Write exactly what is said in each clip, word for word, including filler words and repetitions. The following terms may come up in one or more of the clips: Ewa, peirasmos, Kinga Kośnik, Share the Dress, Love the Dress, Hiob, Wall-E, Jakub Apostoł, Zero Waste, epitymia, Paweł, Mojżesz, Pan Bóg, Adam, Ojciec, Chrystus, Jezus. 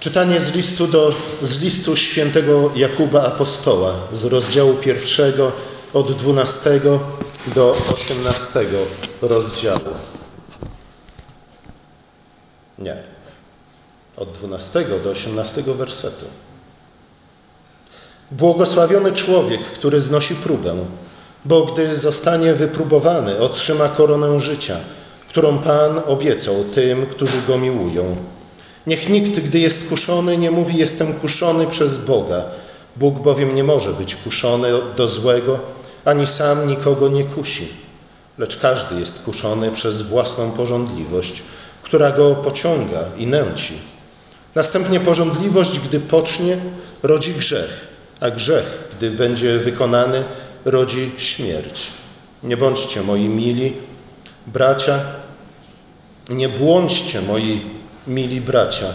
Czytanie z listu, do, z listu świętego Jakuba Apostoła z rozdziału pierwszego od dwunastego do osiemnastego rozdziału. Nie. Od dwunastego do osiemnastego wersetu. Błogosławiony człowiek, który znosi próbę, bo gdy zostanie wypróbowany, otrzyma koronę życia, którą Pan obiecał tym, którzy Go miłują. Niech nikt, gdy jest kuszony, nie mówi: jestem kuszony przez Boga. Bóg bowiem nie może być kuszony do złego, ani sam nikogo nie kusi. Lecz każdy jest kuszony przez własną pożądliwość, która go pociąga i nęci. Następnie pożądliwość, gdy pocznie, rodzi grzech, a grzech, gdy będzie wykonany, rodzi śmierć. Nie bądźcie moi mili bracia, nie błądźcie moi mili bracia.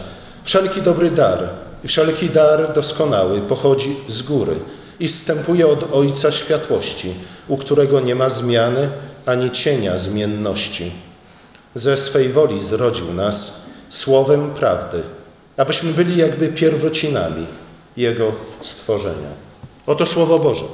Wszelki dobry dar i wszelki dar doskonały pochodzi z góry i zstępuje od Ojca światłości, u którego nie ma zmiany ani cienia zmienności. Ze swej woli zrodził nas słowem prawdy, abyśmy byli jakby pierwocinami Jego stworzenia. Oto Słowo Boże.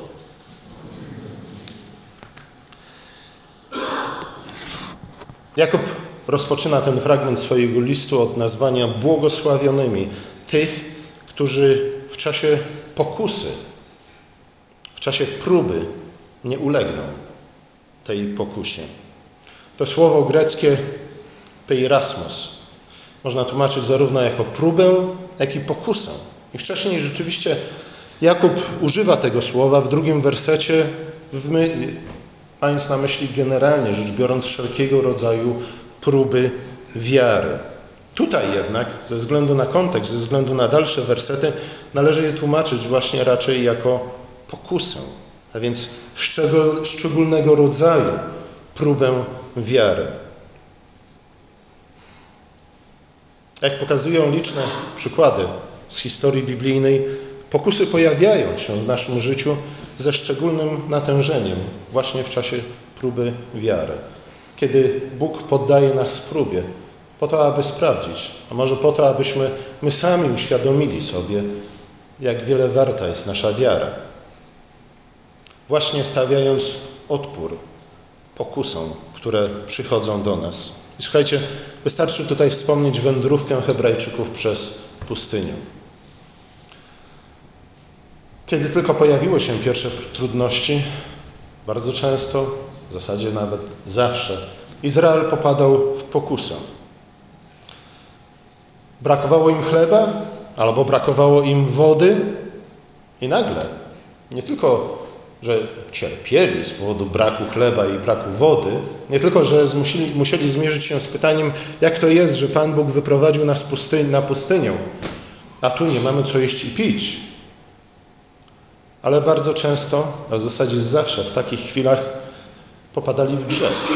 Jakub rozpoczyna ten fragment swojego listu od nazwania błogosławionymi tych, którzy w czasie pokusy, w czasie próby nie ulegną tej pokusie. To słowo greckie peirasmos można tłumaczyć zarówno jako próbę, jak i pokusę. I wcześniej rzeczywiście Jakub używa tego słowa w drugim wersecie, w my, mając na myśli generalnie rzecz biorąc wszelkiego rodzaju próby wiary. Tutaj jednak, ze względu na kontekst, ze względu na dalsze wersety, należy je tłumaczyć właśnie raczej jako pokusę, a więc szczegól, szczególnego rodzaju próbę wiary. Jak pokazują liczne przykłady z historii biblijnej, pokusy pojawiają się w naszym życiu ze szczególnym natężeniem właśnie w czasie próby wiary. Kiedy Bóg poddaje nas próbie po to, aby sprawdzić, a może po to, abyśmy my sami uświadomili sobie, jak wiele warta jest nasza wiara. Właśnie stawiając odpór pokusom, które przychodzą do nas. I słuchajcie, wystarczy tutaj wspomnieć wędrówkę Hebrajczyków przez pustynię. Kiedy tylko pojawiły się pierwsze trudności, bardzo często, w zasadzie nawet zawsze, Izrael popadał w pokusę. Brakowało im chleba, albo brakowało im wody i nagle, nie tylko, że cierpieli z powodu braku chleba i braku wody, nie tylko, że zmusili, musieli zmierzyć się z pytaniem, jak to jest, że Pan Bóg wyprowadził nas pustyni, na pustynię, a tu nie mamy co jeść i pić. Ale bardzo często, a w zasadzie zawsze w takich chwilach popadali w grzech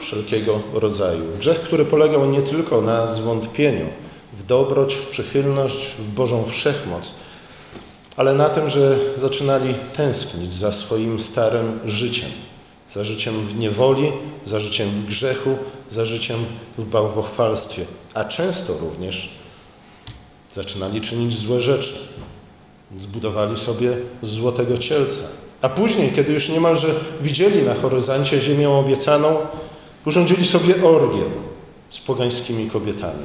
wszelkiego rodzaju. Grzech, który polegał nie tylko na zwątpieniu w dobroć, w przychylność, w Bożą wszechmoc, ale na tym, że zaczynali tęsknić za swoim starym życiem. Za życiem w niewoli, za życiem w grzechu, za życiem w bałwochwalstwie. A często również zaczynali czynić złe rzeczy. Zbudowali sobie złotego cielca. A później, kiedy już niemalże widzieli na horyzoncie ziemię obiecaną, urządzili sobie orgię z pogańskimi kobietami.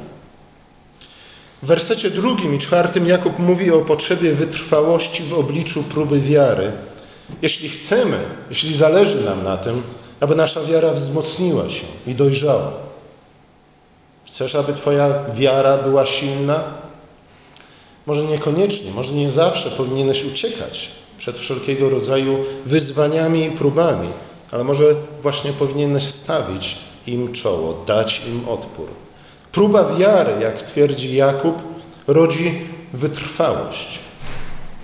W wersecie drugim i czwartym Jakub mówi o potrzebie wytrwałości w obliczu próby wiary. Jeśli chcemy, jeśli zależy nam na tym, aby nasza wiara wzmocniła się i dojrzała. Chcesz, aby Twoja wiara była silna? Może niekoniecznie, może nie zawsze powinieneś uciekać przed wszelkiego rodzaju wyzwaniami i próbami, ale może właśnie powinieneś stawić im czoło, dać im odpór. Próba wiary, jak twierdzi Jakub, rodzi wytrwałość,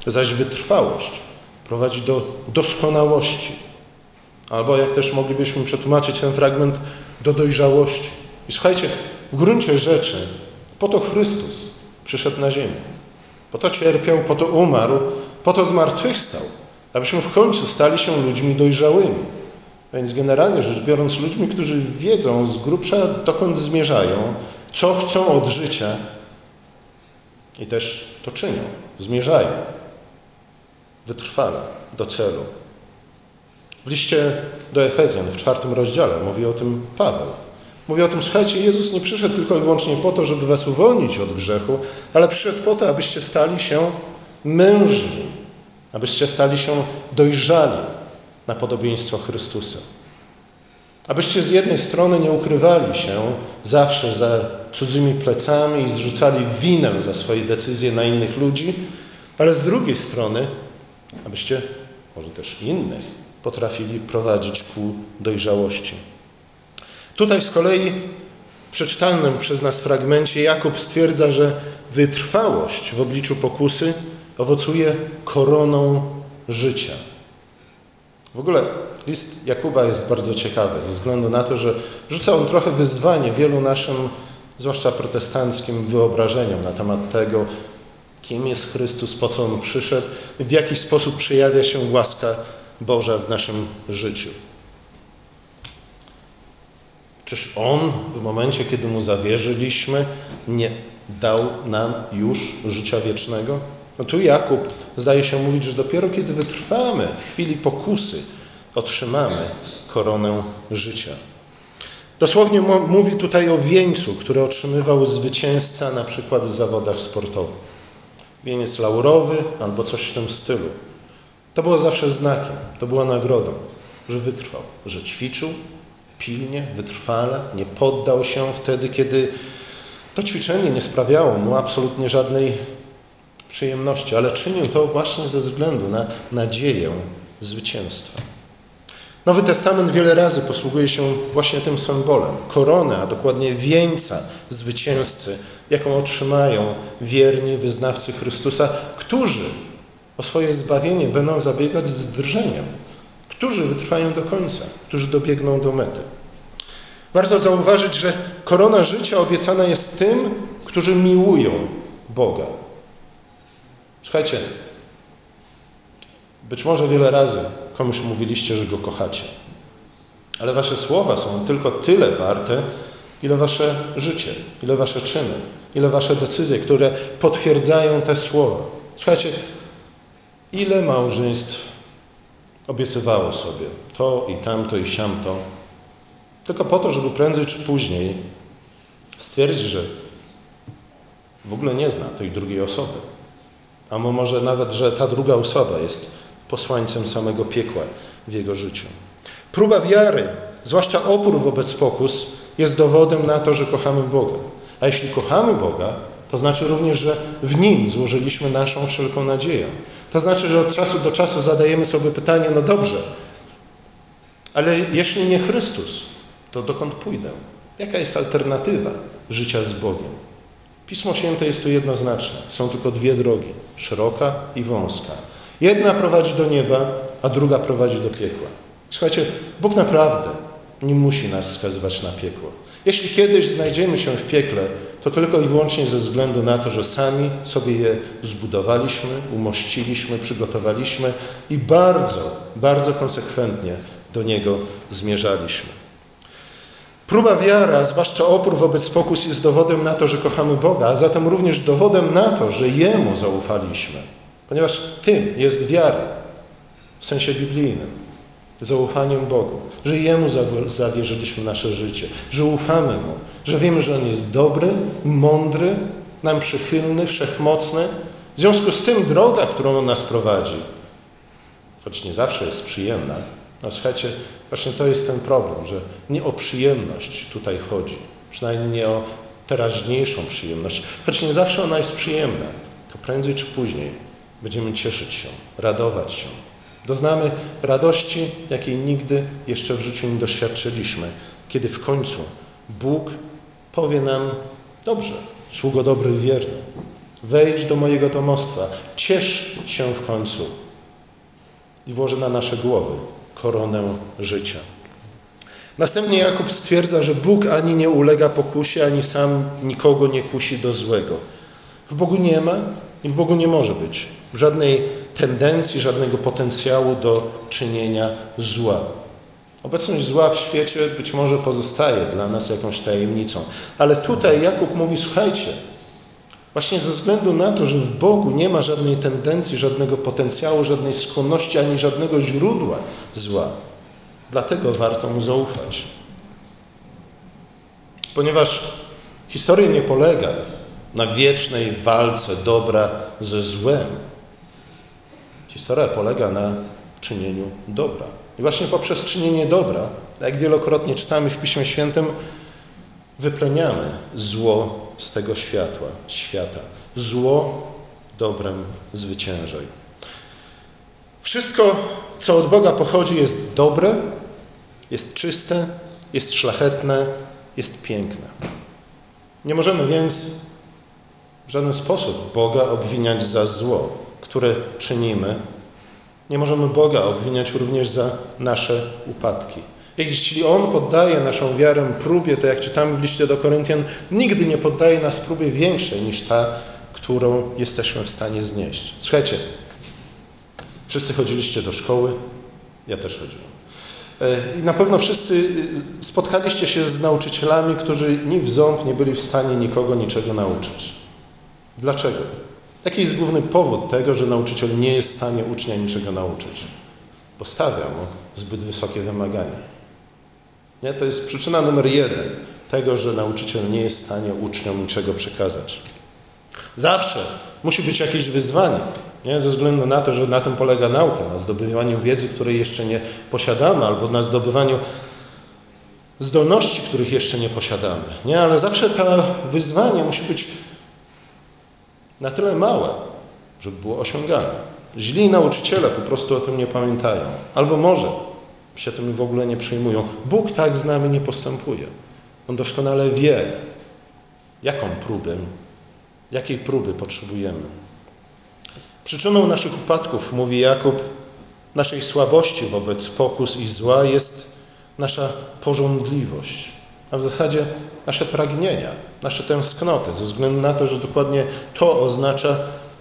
zaś wytrwałość prowadzi do doskonałości, albo jak też moglibyśmy przetłumaczyć ten fragment, do dojrzałości. I słuchajcie, w gruncie rzeczy po to Chrystus przyszedł na ziemię, po to cierpiał, po to umarł, po to zmartwychwstał, abyśmy w końcu stali się ludźmi dojrzałymi. Więc generalnie rzecz biorąc, ludźmi, którzy wiedzą z grubsza, dokąd zmierzają, co chcą od życia, I też to czynią, zmierzają wytrwale do celu. W liście do Efezjan w czwartym rozdziale mówi o tym Paweł. Mówi o tym, słuchajcie, Jezus nie przyszedł tylko i wyłącznie po to, żeby was uwolnić od grzechu, ale przyszedł po to, abyście stali się mężni, abyście stali się dojrzali na podobieństwo Chrystusa. Abyście z jednej strony nie ukrywali się zawsze za cudzymi plecami i zrzucali winę za swoje decyzje na innych ludzi, ale z drugiej strony, abyście może też innych potrafili prowadzić ku dojrzałości. Tutaj z kolei w przeczytanym przez nas fragmencie Jakub stwierdza, że wytrwałość w obliczu pokusy owocuje koroną życia. W ogóle list Jakuba jest bardzo ciekawy ze względu na to, że rzuca on trochę wyzwanie wielu naszym, zwłaszcza protestanckim, wyobrażeniom na temat tego, kim jest Chrystus, po co On przyszedł, w jaki sposób przejawia się łaska Boża w naszym życiu. Czyż On w momencie, kiedy Mu zawierzyliśmy, nie dał nam już życia wiecznego? No tu Jakub zdaje się mówić, że dopiero kiedy wytrwamy w chwili pokusy, otrzymamy koronę życia. Dosłownie mówi tutaj o wieńcu, który otrzymywał zwycięzca na przykład w zawodach sportowych. Wieniec laurowy albo coś w tym stylu. To było zawsze znakiem, to była nagrodą, że wytrwał, że ćwiczył pilnie, wytrwale, nie poddał się wtedy, kiedy to ćwiczenie nie sprawiało mu absolutnie żadnej przyjemności, ale czynił to właśnie ze względu na nadzieję zwycięstwa. Nowy Testament wiele razy posługuje się właśnie tym symbolem. Korony, a dokładnie wieńca zwycięzcy, jaką otrzymają wierni wyznawcy Chrystusa, którzy o swoje zbawienie będą zabiegać z drżeniem, którzy wytrwają do końca, którzy dobiegną do mety. Warto zauważyć, że korona życia obiecana jest tym, którzy miłują Boga. Słuchajcie, być może wiele razy komuś mówiliście, że Go kochacie. Ale wasze słowa są tylko tyle warte, ile wasze życie, ile wasze czyny, ile wasze decyzje, które potwierdzają te słowa. Słuchajcie, ile małżeństw obiecywało sobie to i tamto i siamto, tylko po to, żeby prędzej czy później stwierdzić, że w ogóle nie zna tej drugiej osoby. A może nawet, że ta druga osoba jest posłańcem samego piekła w jego życiu. Próba wiary, zwłaszcza opór wobec pokus, jest dowodem na to, że kochamy Boga. A jeśli kochamy Boga, to znaczy również, że w Nim złożyliśmy naszą wszelką nadzieję. To znaczy, że od czasu do czasu zadajemy sobie pytanie, no dobrze, ale jeśli nie Chrystus, to dokąd pójdę? Jaka jest alternatywa życia z Bogiem? Pismo Święte jest tu jednoznaczne. Są tylko dwie drogi, szeroka i wąska. Jedna prowadzi do nieba, a druga prowadzi do piekła. Słuchajcie, Bóg naprawdę nie musi nas skazywać na piekło. Jeśli kiedyś znajdziemy się w piekle, to tylko i wyłącznie ze względu na to, że sami sobie je zbudowaliśmy, umościliśmy, przygotowaliśmy i bardzo, bardzo konsekwentnie do niego zmierzaliśmy. Próba wiara, zwłaszcza opór wobec pokus, jest dowodem na to, że kochamy Boga, a zatem również dowodem na to, że Jemu zaufaliśmy. Ponieważ tym jest wiara, w sensie biblijnym, zaufaniem Bogu, że Jemu zawierzyliśmy nasze życie, że ufamy Mu, że wiemy, że On jest dobry, mądry, nam przychylny, wszechmocny. W związku z tym droga, którą On nas prowadzi, choć nie zawsze jest przyjemna, no słuchajcie, właśnie to jest ten problem, że nie o przyjemność tutaj chodzi, przynajmniej nie o teraźniejszą przyjemność, choć nie zawsze ona jest przyjemna, to prędzej czy później będziemy cieszyć się, radować się. Doznamy radości, jakiej nigdy jeszcze w życiu nie doświadczyliśmy, kiedy w końcu Bóg powie nam, dobrze, sługo dobry i wierny, wejdź do mojego domostwa, ciesz się w końcu i włoży na nasze głowy koronę życia. Następnie Jakub stwierdza, że Bóg ani nie ulega pokusie, ani sam nikogo nie kusi do złego. W Bogu nie ma i w Bogu nie może być żadnej tendencji, żadnego potencjału do czynienia zła. Obecność zła w świecie być może pozostaje dla nas jakąś tajemnicą. Ale tutaj Jakub mówi, słuchajcie, Właśnie ze względu na to, że w Bogu nie ma żadnej tendencji, żadnego potencjału, żadnej skłonności, ani żadnego źródła zła. Dlatego warto Mu zaufać. Ponieważ historia nie polega na wiecznej walce dobra ze złem. Historia polega na czynieniu dobra. I właśnie poprzez czynienie dobra, jak wielokrotnie czytamy w Piśmie Świętym, wypleniamy zło z tego światła, świata. Zło dobrem zwyciężaj. Wszystko, co od Boga pochodzi, jest dobre, jest czyste, jest szlachetne, jest piękne. Nie możemy więc w żaden sposób Boga obwiniać za zło, które czynimy. Nie możemy Boga obwiniać również za nasze upadki. Jeśli On poddaje naszą wiarę próbie, to jak czytamy w liście do Koryntian, nigdy nie poddaje nas próbie większej niż ta, którą jesteśmy w stanie znieść. Słuchajcie, wszyscy chodziliście do szkoły, ja też chodziłem. I na pewno wszyscy spotkaliście się z nauczycielami, którzy ni w ząb nie byli w stanie nikogo niczego nauczyć. Dlaczego? Jaki jest główny powód tego, że nauczyciel nie jest w stanie ucznia niczego nauczyć? Postawia mu zbyt wysokie wymagania. Nie? To jest przyczyna numer jeden tego, że nauczyciel nie jest w stanie uczniom niczego przekazać. Zawsze musi być jakieś wyzwanie, nie? Ze względu na to, że na tym polega nauka, na zdobywaniu wiedzy, której jeszcze nie posiadamy, albo na zdobywaniu zdolności, których jeszcze nie posiadamy. Nie? Ale zawsze to wyzwanie musi być na tyle małe, żeby było osiągane. Źli nauczyciele po prostu o tym nie pamiętają. Albo może się tym w ogóle nie przejmują. Bóg tak z nami nie postępuje. On doskonale wie, jaką próbę, jakiej próby potrzebujemy. Przyczyną naszych upadków, mówi Jakub, naszej słabości wobec pokus i zła jest nasza pożądliwość, a w zasadzie nasze pragnienia, nasze tęsknoty, ze względu na to, że dokładnie to oznacza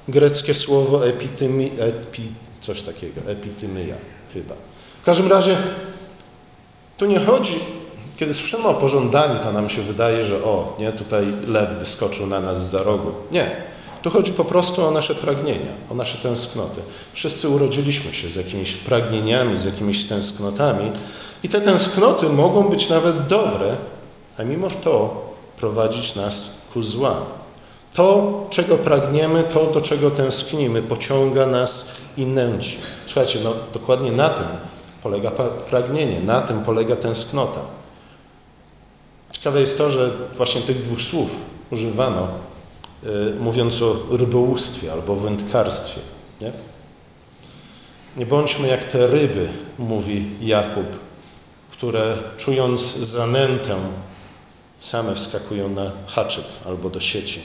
greckie słowo epitymi, epi, coś takiego, epitymia chyba. W każdym razie tu nie chodzi, kiedy słyszymy o pożądaniu, to nam się wydaje, że o, nie, tutaj lew wyskoczył na nas za rogu. Nie. Tu chodzi po prostu o nasze pragnienia, o nasze tęsknoty. Wszyscy urodziliśmy się z jakimiś pragnieniami, z jakimiś tęsknotami i te tęsknoty mogą być nawet dobre, a mimo to prowadzić nas ku zła. To, czego pragniemy, to, do czego tęsknimy, pociąga nas i nęci. Słuchajcie, no dokładnie na tym polega pragnienie, na tym polega tęsknota. Ciekawe jest to, że właśnie tych dwóch słów używano yy, mówiąc o rybołówstwie albo wędkarstwie. Nie? Nie bądźmy jak te ryby, mówi Jakub, które czując zanętę same wskakują na haczyk albo do sieci.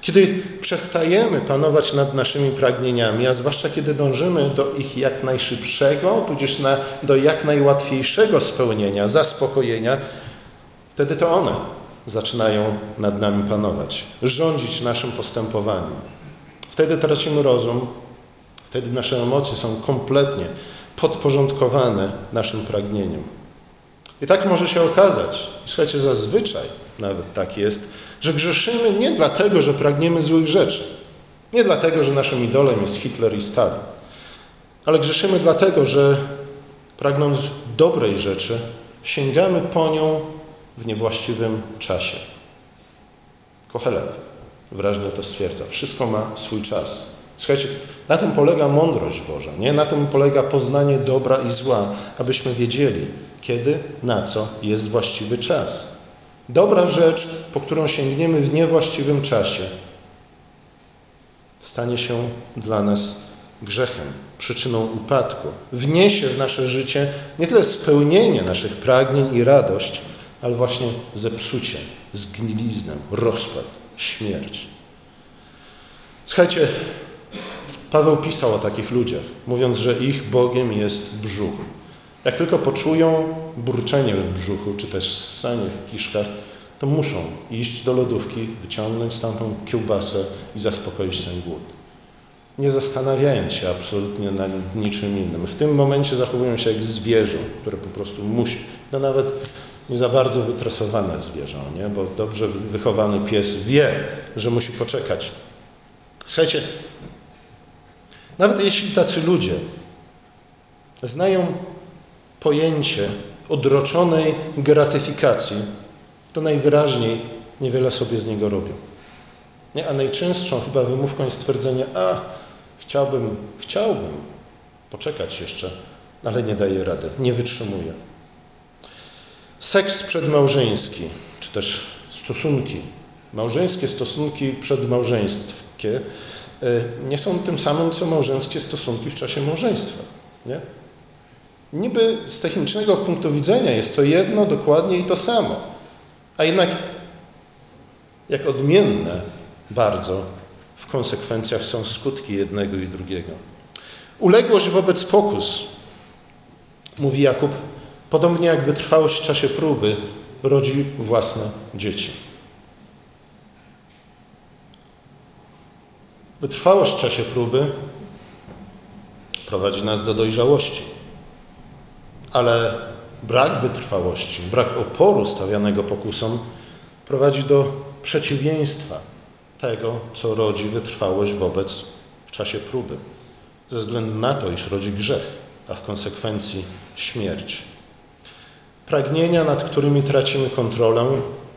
Kiedy przestajemy panować nad naszymi pragnieniami, a zwłaszcza kiedy dążymy do ich jak najszybszego, tudzież na, do jak najłatwiejszego spełnienia, zaspokojenia, wtedy to one zaczynają nad nami panować, rządzić naszym postępowaniem. Wtedy tracimy rozum, wtedy nasze emocje są kompletnie podporządkowane naszym pragnieniom. I tak może się okazać, słuchajcie, zazwyczaj nawet tak jest, że grzeszymy nie dlatego, że pragniemy złych rzeczy, nie dlatego, że naszym idolem jest Hitler i Stalin, ale grzeszymy dlatego, że pragnąc dobrej rzeczy, sięgamy po nią w niewłaściwym czasie. Kohelet wyraźnie to stwierdza. Wszystko ma swój czas. Słuchajcie, na tym polega mądrość Boża, nie? Na tym polega poznanie dobra i zła, abyśmy wiedzieli, kiedy, na co jest właściwy czas. Dobra rzecz, po którą sięgniemy w niewłaściwym czasie, stanie się dla nas grzechem, przyczyną upadku. Wniesie w nasze życie nie tyle spełnienie naszych pragnień i radość, ale właśnie zepsucie, zgniliznę, rozpad, śmierć. Słuchajcie, Paweł pisał o takich ludziach, mówiąc, że ich Bogiem jest brzuch. Jak tylko poczują burczenie w brzuchu, czy też ssanie w kiszkach, to muszą iść do lodówki, wyciągnąć stamtąd kiełbasę i zaspokoić ten głód. nie zastanawiając się absolutnie nad niczym innym. W tym momencie zachowują się jak zwierzę, które po prostu musi, no nawet nie za bardzo wytresowane zwierzę, nie? Bo dobrze wychowany pies wie, że musi poczekać. Słuchajcie, nawet jeśli tacy ludzie znają pojęcie odroczonej gratyfikacji, to najwyraźniej niewiele sobie z niego robią. Nie? A najczęstszą chyba wymówką jest stwierdzenie, a chciałbym, chciałbym poczekać jeszcze, ale nie daję rady, nie wytrzymuję. Seks przedmałżeński, czy też stosunki, małżeńskie stosunki przedmałżeńskie nie są tym samym, co małżeńskie stosunki w czasie małżeństwa. Nie? Niby z technicznego punktu widzenia jest to jedno, dokładnie i to samo, a jednak jak odmienne bardzo w konsekwencjach są skutki jednego i drugiego. Uległość wobec pokus, mówi Jakub, podobnie jak wytrwałość w czasie próby, rodzi własne dzieci. Wytrwałość w czasie próby prowadzi nas do dojrzałości, ale brak wytrwałości, brak oporu stawianego pokusom prowadzi do przeciwieństwa tego, co rodzi wytrwałość wobec w czasie próby, ze względu na to, iż rodzi grzech, a w konsekwencji śmierć. Pragnienia, nad którymi tracimy kontrolę,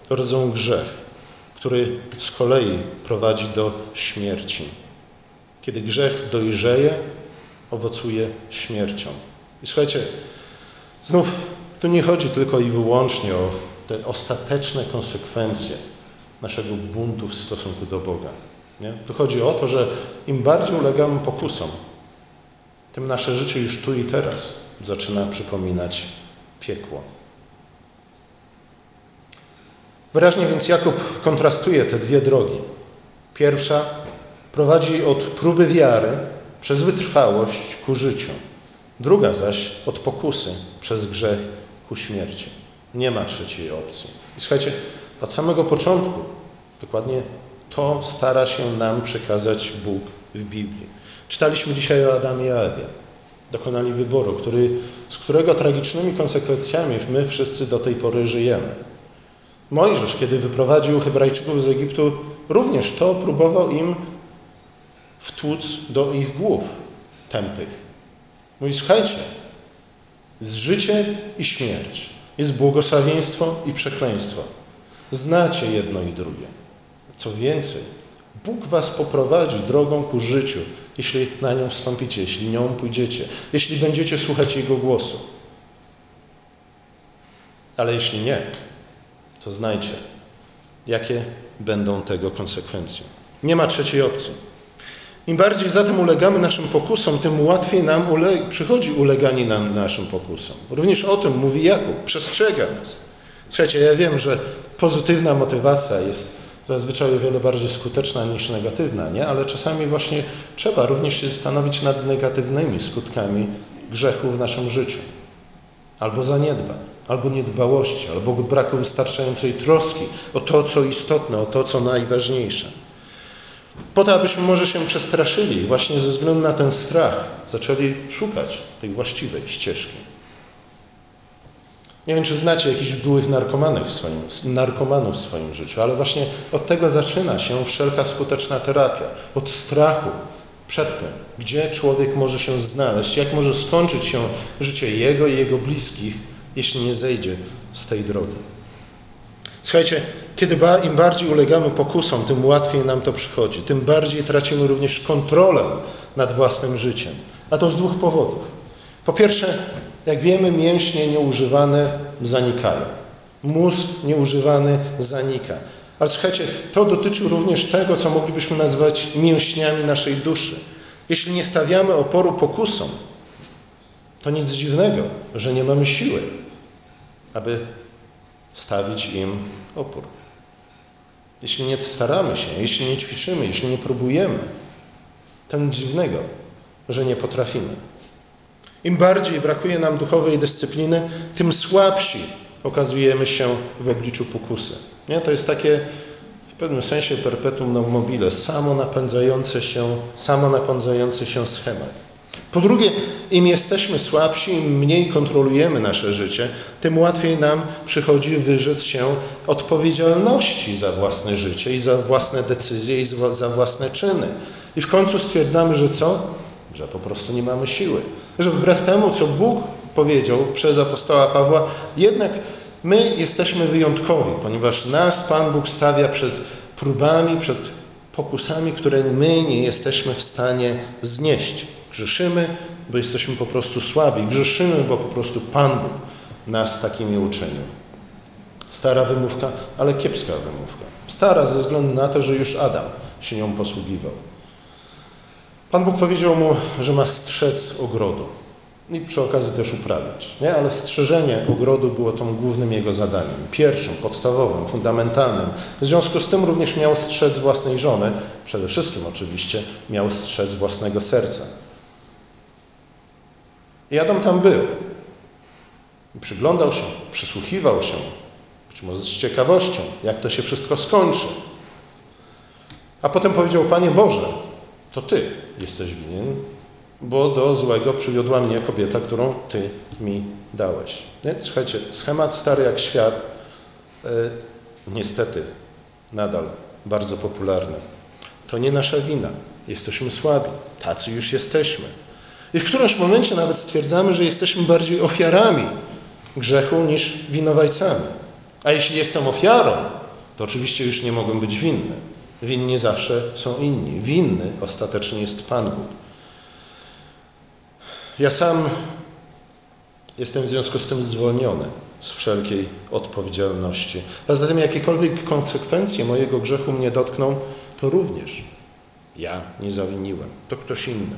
rodzą grzech, który z kolei prowadzi do śmierci. Kiedy grzech dojrzeje, owocuje śmiercią. I słuchajcie, znów tu nie chodzi tylko i wyłącznie o te ostateczne konsekwencje naszego buntu w stosunku do Boga. Nie? Tu chodzi o to, że im bardziej ulegamy pokusom, tym nasze życie już tu i teraz zaczyna przypominać piekło. Wyraźnie więc Jakub kontrastuje te dwie drogi. Pierwsza prowadzi od próby wiary przez wytrwałość ku życiu. Druga zaś od pokusy przez grzech ku śmierci. Nie ma trzeciej opcji. I słuchajcie, od samego początku dokładnie to stara się nam przekazać Bóg w Biblii. Czytaliśmy dzisiaj o Adamie i Ewie. Dokonali wyboru, który, z którego tragicznymi konsekwencjami my wszyscy do tej pory żyjemy. Mojżesz, kiedy wyprowadził Hebrajczyków z Egiptu, również to próbował im wtłuc do ich głów tępych. Mówi, słuchajcie, jest życie i śmierć. Jest błogosławieństwo i przekleństwo. Znacie jedno i drugie. Co więcej, Bóg was poprowadzi drogą ku życiu, jeśli na nią wstąpicie, jeśli nią pójdziecie, jeśli będziecie słuchać Jego głosu. Ale jeśli nie, to znajcie, jakie będą tego konsekwencje. Nie ma trzeciej opcji. Im bardziej zatem ulegamy naszym pokusom, tym łatwiej nam ule- przychodzi uleganie nam naszym pokusom. Również o tym mówi Jakub, przestrzega nas. Słuchajcie, ja wiem, że pozytywna motywacja jest zazwyczaj o wiele bardziej skuteczna niż negatywna, nie? Ale czasami właśnie trzeba również się zastanowić nad negatywnymi skutkami grzechu w naszym życiu. Albo zaniedbań, albo niedbałości, albo braku wystarczającej troski o to, co istotne, o to, co najważniejsze. Po to, abyśmy może się przestraszyli, właśnie ze względu na ten strach, zaczęli szukać tej właściwej ścieżki. Nie wiem, czy znacie jakichś byłych narkomanów w swoim, narkomanów w swoim życiu, ale właśnie od tego zaczyna się wszelka skuteczna terapia. Od strachu przed tym, gdzie człowiek może się znaleźć, jak może skończyć się życie jego i jego bliskich, jeśli nie zejdzie z tej drogi. Słuchajcie, kiedy ba, im bardziej ulegamy pokusom, tym łatwiej nam to przychodzi. Tym bardziej tracimy również kontrolę nad własnym życiem. A to z dwóch powodów. Po pierwsze, jak wiemy, mięśnie nieużywane zanikają. Mózg nieużywany zanika. Ale słuchajcie, to dotyczy również tego, co moglibyśmy nazwać mięśniami naszej duszy. Jeśli nie stawiamy oporu pokusom, to nic dziwnego, że nie mamy siły, aby stawić im opór. Jeśli nie staramy się, jeśli nie ćwiczymy, jeśli nie próbujemy, to nic dziwnego, że nie potrafimy. Im bardziej brakuje nam duchowej dyscypliny, tym słabsi okazujemy się w obliczu pokusy. Nie? To jest takie w pewnym sensie perpetuum mobile, samonapędzający się, samonapędzający się schemat. Po drugie, im jesteśmy słabsi, im mniej kontrolujemy nasze życie, tym łatwiej nam przychodzi wyrzec się odpowiedzialności za własne życie i za własne decyzje i za własne czyny. I w końcu stwierdzamy, że co? Że po prostu nie mamy siły. Że wbrew temu, co Bóg powiedział przez apostoła Pawła, jednak my jesteśmy wyjątkowi, ponieważ nas Pan Bóg stawia przed próbami, przed pokusami, które my nie jesteśmy w stanie znieść. Grzeszymy, bo jesteśmy po prostu słabi. Grzeszymy, bo po prostu Pan Bóg nas takimi uczynił. Stara wymówka, ale kiepska wymówka. Stara ze względu na to, że już Adam się nią posługiwał. Pan Bóg powiedział mu, że ma strzec ogrodu i przy okazji też uprawiać. Nie? Ale strzeżenie ogrodu było tą głównym jego zadaniem. Pierwszym, podstawowym, fundamentalnym. W związku z tym również miał strzec własnej żony. Przede wszystkim oczywiście miał strzec własnego serca. I Adam tam był. I przyglądał się, przysłuchiwał się, być może z ciekawością, jak to się wszystko skończy. A potem powiedział: Panie Boże, to Ty jesteś winien, bo do złego przywiodła mnie kobieta, którą Ty mi dałeś. Nie? Słuchajcie, schemat stary jak świat, yy, niestety nadal bardzo popularny. To nie nasza wina. Jesteśmy słabi. Tacy już jesteśmy. I w którymś momencie nawet stwierdzamy, że jesteśmy bardziej ofiarami grzechu niż winowajcami. A jeśli jestem ofiarą, to oczywiście już nie mogłem być winny. Winni zawsze są inni. Winny ostatecznie jest Pan Bóg. Ja sam jestem w związku z tym zwolniony z wszelkiej odpowiedzialności. A zatem jakiekolwiek konsekwencje mojego grzechu mnie dotkną, to również ja nie zawiniłem. To ktoś inny.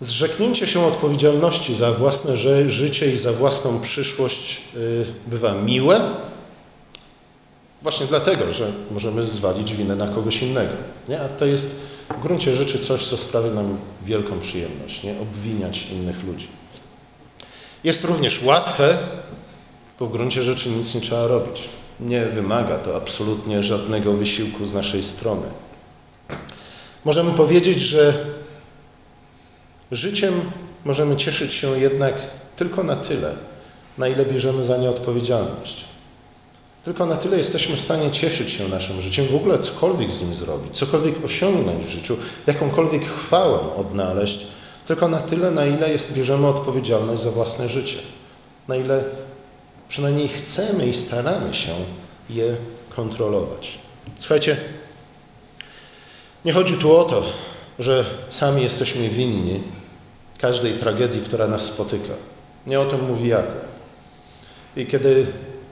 Zrzeknięcie się odpowiedzialności za własne życie i za własną przyszłość bywa miłe, właśnie dlatego, że możemy zwalić winę na kogoś innego. Nie? A to jest w gruncie rzeczy coś, co sprawia nam wielką przyjemność. Nie? Obwiniać innych ludzi. Jest również łatwe, bo w gruncie rzeczy nic nie trzeba robić. Nie wymaga to absolutnie żadnego wysiłku z naszej strony. Możemy powiedzieć, że życiem możemy cieszyć się jednak tylko na tyle, na ile bierzemy za nie odpowiedzialność. Tylko na tyle jesteśmy w stanie cieszyć się naszym życiem, w ogóle cokolwiek z nim zrobić, cokolwiek osiągnąć w życiu, jakąkolwiek chwałę odnaleźć, tylko na tyle, na ile jest, bierzemy odpowiedzialność za własne życie. Na ile przynajmniej chcemy i staramy się je kontrolować. Słuchajcie, nie chodzi tu o to, że sami jesteśmy winni każdej tragedii, która nas spotyka. Nie o tym mówi Jakub. I kiedy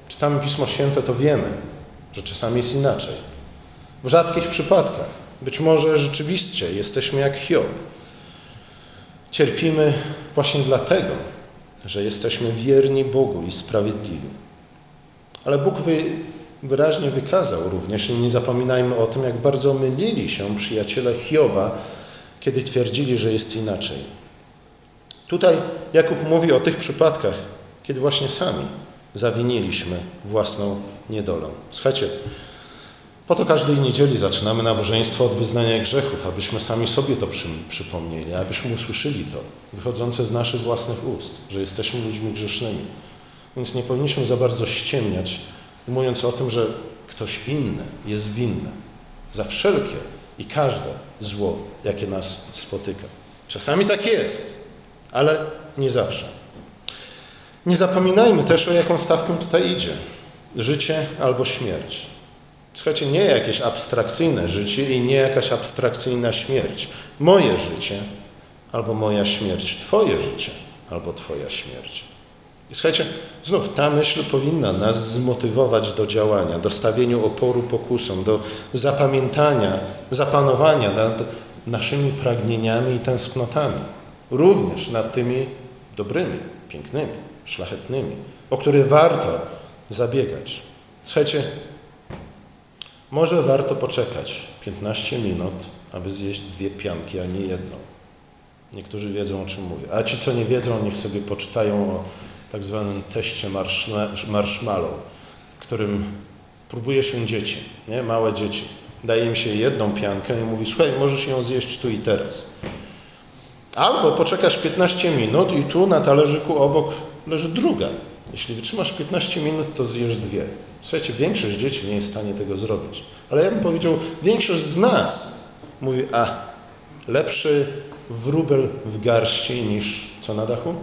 czytamy Pismo Święte, to wiemy, że czasami jest inaczej. W rzadkich przypadkach, być może rzeczywiście jesteśmy jak Hiob. Cierpimy właśnie dlatego, że jesteśmy wierni Bogu i sprawiedliwi. Ale Bóg wyraźnie wykazał również, i nie zapominajmy o tym, jak bardzo mylili się przyjaciele Hioba, kiedy twierdzili, że jest inaczej. Tutaj Jakub mówi o tych przypadkach, kiedy właśnie sami zawiniliśmy własną niedolą. Słuchajcie, po to każdej niedzieli zaczynamy nabożeństwo od wyznania grzechów, abyśmy sami sobie to przy, przypomnieli, abyśmy usłyszeli to, wychodzące z naszych własnych ust, że jesteśmy ludźmi grzesznymi. Więc nie powinniśmy za bardzo ściemniać, mówiąc o tym, że ktoś inny jest winny za wszelkie i każde zło, jakie nas spotyka. Czasami tak jest, ale nie zawsze. Nie zapominajmy też, o jaką stawkę tutaj idzie. Życie albo śmierć. Słuchajcie, nie jakieś abstrakcyjne życie i nie jakaś abstrakcyjna śmierć. Moje życie albo moja śmierć. Twoje życie albo twoja śmierć. I słuchajcie, znów ta myśl powinna nas zmotywować do działania, do stawieniu oporu pokusom, do zapamiętania, zapanowania nad naszymi pragnieniami i tęsknotami. Również nad tymi dobrymi, pięknymi, szlachetnymi, o które warto zabiegać. Słuchajcie, może warto poczekać piętnaście minut, aby zjeść dwie pianki, a nie jedną. Niektórzy wiedzą, o czym mówię. A ci, co nie wiedzą, niech sobie poczytają o tak zwanym teście marshmallow, którym próbuje się dzieci, nie? Małe dzieci. Daje im się jedną piankę i mówi, słuchaj, możesz ją zjeść tu i teraz. Albo poczekasz piętnaście minut i tu na talerzyku obok leży druga. Jeśli wytrzymasz piętnaście minut, to zjesz dwie. Słuchajcie, większość dzieci nie jest w stanie tego zrobić. Ale ja bym powiedział, większość z nas mówi, a lepszy wróbel w garści niż, co na dachu?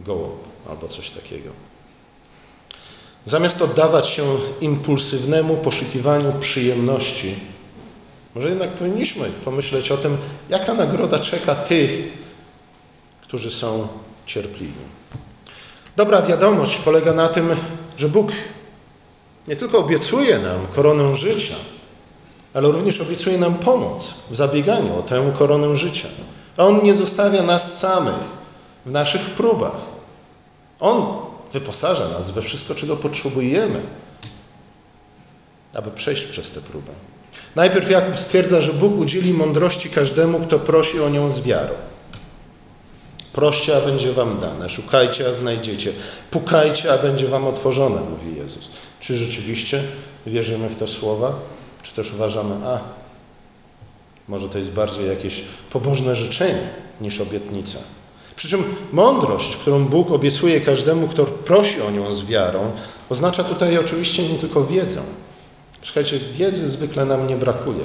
Gołąb albo coś takiego. Zamiast oddawać się impulsywnemu poszukiwaniu przyjemności, może jednak powinniśmy pomyśleć o tym, jaka nagroda czeka tych, którzy są cierpliwi. Dobra wiadomość polega na tym, że Bóg nie tylko obiecuje nam koronę życia, ale również obiecuje nam pomoc w zabieganiu o tę koronę życia. A On nie zostawia nas samych w naszych próbach. On wyposaża nas we wszystko, czego potrzebujemy, aby przejść przez tę próbę. Najpierw Jakub stwierdza, że Bóg udzieli mądrości każdemu, kto prosi o nią z wiarą. Proście, a będzie wam dane. Szukajcie, a znajdziecie. Pukajcie, a będzie wam otworzone, mówi Jezus. Czy rzeczywiście wierzymy w te słowa? Czy też uważamy, a może to jest bardziej jakieś pobożne życzenie niż obietnica? Przy czym mądrość, którą Bóg obiecuje każdemu, kto prosi o nią z wiarą, oznacza tutaj oczywiście nie tylko wiedzę. Słuchajcie, wiedzy zwykle nam nie brakuje.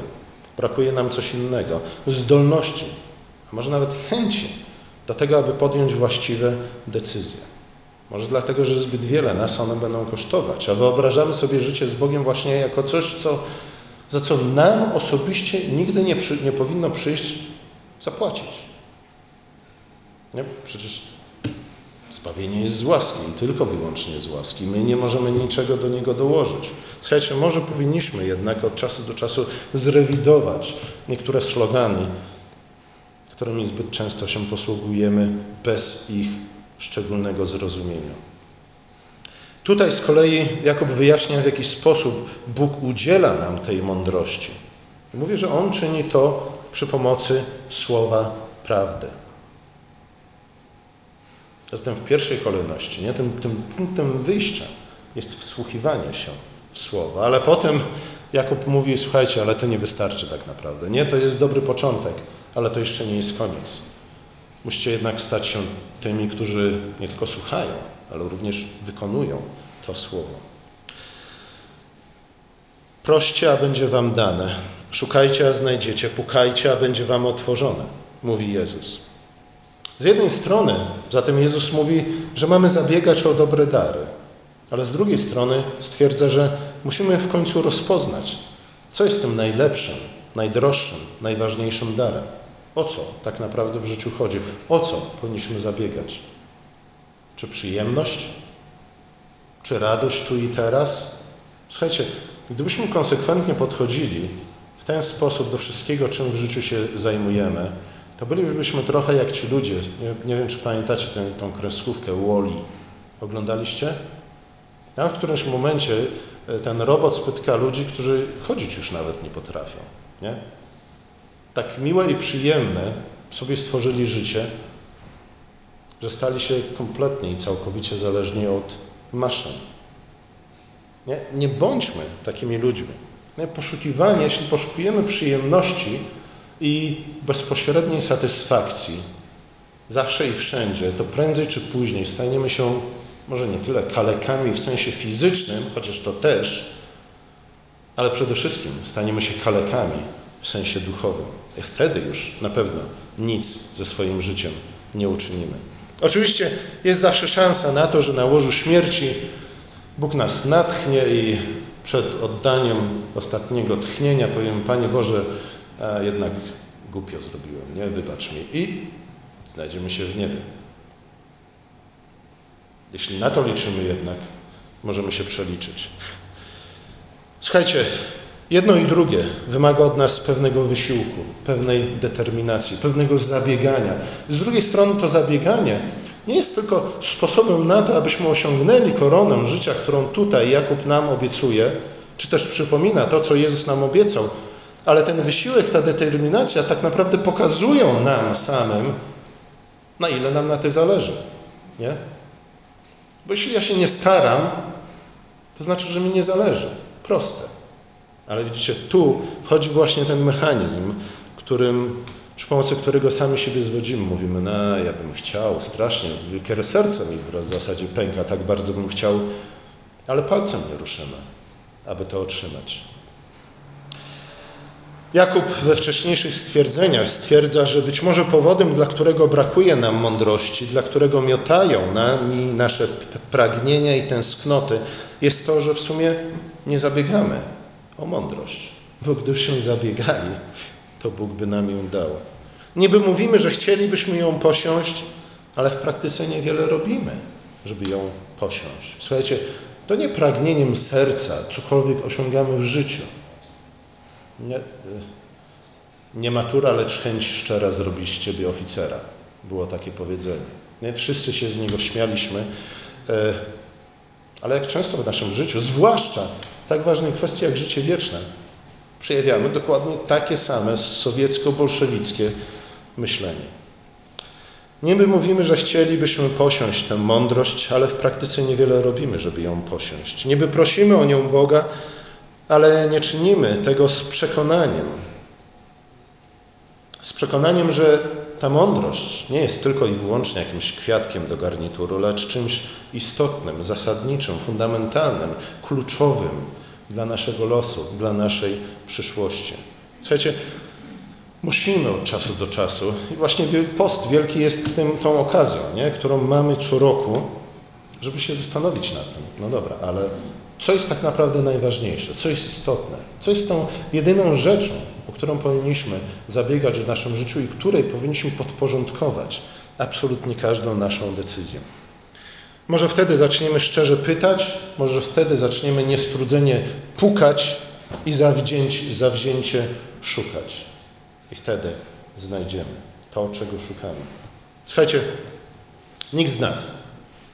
Brakuje nam coś innego. Zdolności, a może nawet chęci do tego, aby podjąć właściwe decyzje. Może dlatego, że zbyt wiele nas one będą kosztować, a wyobrażamy sobie życie z Bogiem właśnie jako coś, co, za co nam osobiście nigdy nie, przy, nie powinno przyjść zapłacić. Nie? Przecież zbawienie jest z łaski i tylko wyłącznie z łaski. My nie możemy niczego do niego dołożyć. Słuchajcie, może powinniśmy jednak od czasu do czasu zrewidować niektóre slogany, którymi zbyt często się posługujemy bez ich szczególnego zrozumienia. Tutaj z kolei Jakub wyjaśnia, w jaki sposób Bóg udziela nam tej mądrości. Mówi, że On czyni to przy pomocy słowa prawdy. Zatem w pierwszej kolejności, nie? Tym, tym punktem wyjścia jest wsłuchiwanie się w słowa, ale potem Jakub mówi, słuchajcie, ale to nie wystarczy tak naprawdę. Nie, to jest dobry początek, ale to jeszcze nie jest koniec. Musicie jednak stać się tymi, którzy nie tylko słuchają, ale również wykonują to słowo. Proście, a będzie wam dane. Szukajcie, a znajdziecie. Pukajcie, a będzie wam otworzone, mówi Jezus. Z jednej strony zatem Jezus mówi, że mamy zabiegać o dobre dary, ale z drugiej strony stwierdza, że musimy w końcu rozpoznać, co jest tym najlepszym, najdroższym, najważniejszym darem. O co tak naprawdę w życiu chodzi? O co powinniśmy zabiegać? Czy przyjemność? Czy radość tu i teraz? Słuchajcie, gdybyśmy konsekwentnie podchodzili w ten sposób do wszystkiego, czym w życiu się zajmujemy, to bylibyśmy trochę jak ci ludzie. Nie, nie wiem, czy pamiętacie tę, tą kreskówkę Wall-E. Oglądaliście? A w którymś momencie ten robot spotyka ludzi, którzy chodzić już nawet nie potrafią. Nie? Tak miłe i przyjemne sobie stworzyli życie, że stali się kompletnie i całkowicie zależni od maszyn. Nie, nie bądźmy takimi ludźmi. Nie? Poszukiwanie, jeśli poszukujemy przyjemności i bezpośredniej satysfakcji zawsze i wszędzie, to prędzej czy później staniemy się może nie tyle kalekami w sensie fizycznym, chociaż to też, ale przede wszystkim staniemy się kalekami w sensie duchowym. I wtedy już na pewno nic ze swoim życiem nie uczynimy. Oczywiście jest zawsze szansa na to, że na łożu śmierci Bóg nas natchnie i przed oddaniem ostatniego tchnienia powiemy, Panie Boże, a jednak głupio zrobiłem, nie? Wybacz mi. I znajdziemy się w niebie. Jeśli na to liczymy jednak, możemy się przeliczyć. Słuchajcie, jedno i drugie wymaga od nas pewnego wysiłku, pewnej determinacji, pewnego zabiegania. Z drugiej strony to zabieganie nie jest tylko sposobem na to, abyśmy osiągnęli koronę życia, którą tutaj Jakub nam obiecuje, czy też przypomina to, co Jezus nam obiecał, ale ten wysiłek, ta determinacja tak naprawdę pokazują nam samym, na ile nam na tym zależy. Nie? Bo jeśli ja się nie staram, to znaczy, że mi nie zależy. Proste. Ale widzicie, tu wchodzi właśnie ten mechanizm, którym, przy pomocy którego sami siebie zwodzimy. Mówimy, no ja bym chciał strasznie, wielkie serce mi w zasadzie pęka, tak bardzo bym chciał, ale palcem nie ruszymy, aby to otrzymać. Jakub we wcześniejszych stwierdzeniach stwierdza, że być może powodem, dla którego brakuje nam mądrości, dla którego miotają nami nasze pragnienia i tęsknoty, jest to, że w sumie nie zabiegamy o mądrość. Bo gdybyśmy zabiegali, to Bóg by nam ją dał. Niby mówimy, że chcielibyśmy ją posiąść, ale w praktyce niewiele robimy, żeby ją posiąść. Słuchajcie, to nie pragnieniem serca cokolwiek osiągamy w życiu. Nie, nie matura, lecz chęć szczera zrobi z ciebie oficera. Było takie powiedzenie. Nie? Wszyscy się z niego śmialiśmy. Ale jak często w naszym życiu, zwłaszcza w tak ważnych kwestiach jak życie wieczne, przejawiamy dokładnie takie same sowiecko-bolszewickie myślenie. Niby mówimy, że chcielibyśmy posiąść tę mądrość, ale w praktyce niewiele robimy, żeby ją posiąść. Niby prosimy o nią Boga, ale nie czynimy tego z przekonaniem. Z przekonaniem, że ta mądrość nie jest tylko i wyłącznie jakimś kwiatkiem do garnituru, lecz czymś istotnym, zasadniczym, fundamentalnym, kluczowym dla naszego losu, dla naszej przyszłości. Słuchajcie, musimy od czasu do czasu, i właśnie post wielki jest tym, tą okazją, nie? Którą mamy co roku, żeby się zastanowić nad tym. No dobra, ale co jest tak naprawdę najważniejsze? Co jest istotne? Co jest tą jedyną rzeczą, o którą powinniśmy zabiegać w naszym życiu i której powinniśmy podporządkować absolutnie każdą naszą decyzję? Może wtedy zaczniemy szczerze pytać, może wtedy zaczniemy niestrudzenie pukać i zawzięcie, zawzięcie szukać. I wtedy znajdziemy to, czego szukamy. Słuchajcie, nikt z nas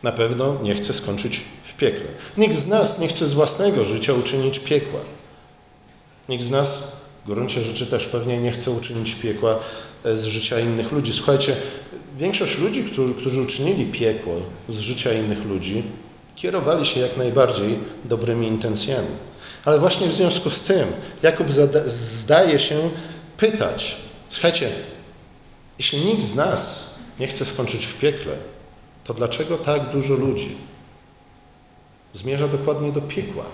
na pewno nie chce skończyć w piekle. Nikt z nas nie chce z własnego życia uczynić piekła. Nikt z nas w gruncie rzeczy też pewnie nie chce uczynić piekła z życia innych ludzi. Słuchajcie, większość ludzi, którzy, którzy uczynili piekło z życia innych ludzi, kierowali się jak najbardziej dobrymi intencjami. Ale właśnie w związku z tym Jakub zada, zdaje się pytać. Słuchajcie, jeśli nikt z nas nie chce skończyć w piekle, to dlaczego tak dużo ludzi zmierza dokładnie do piekła,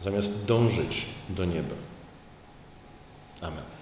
zamiast dążyć do nieba? Amen.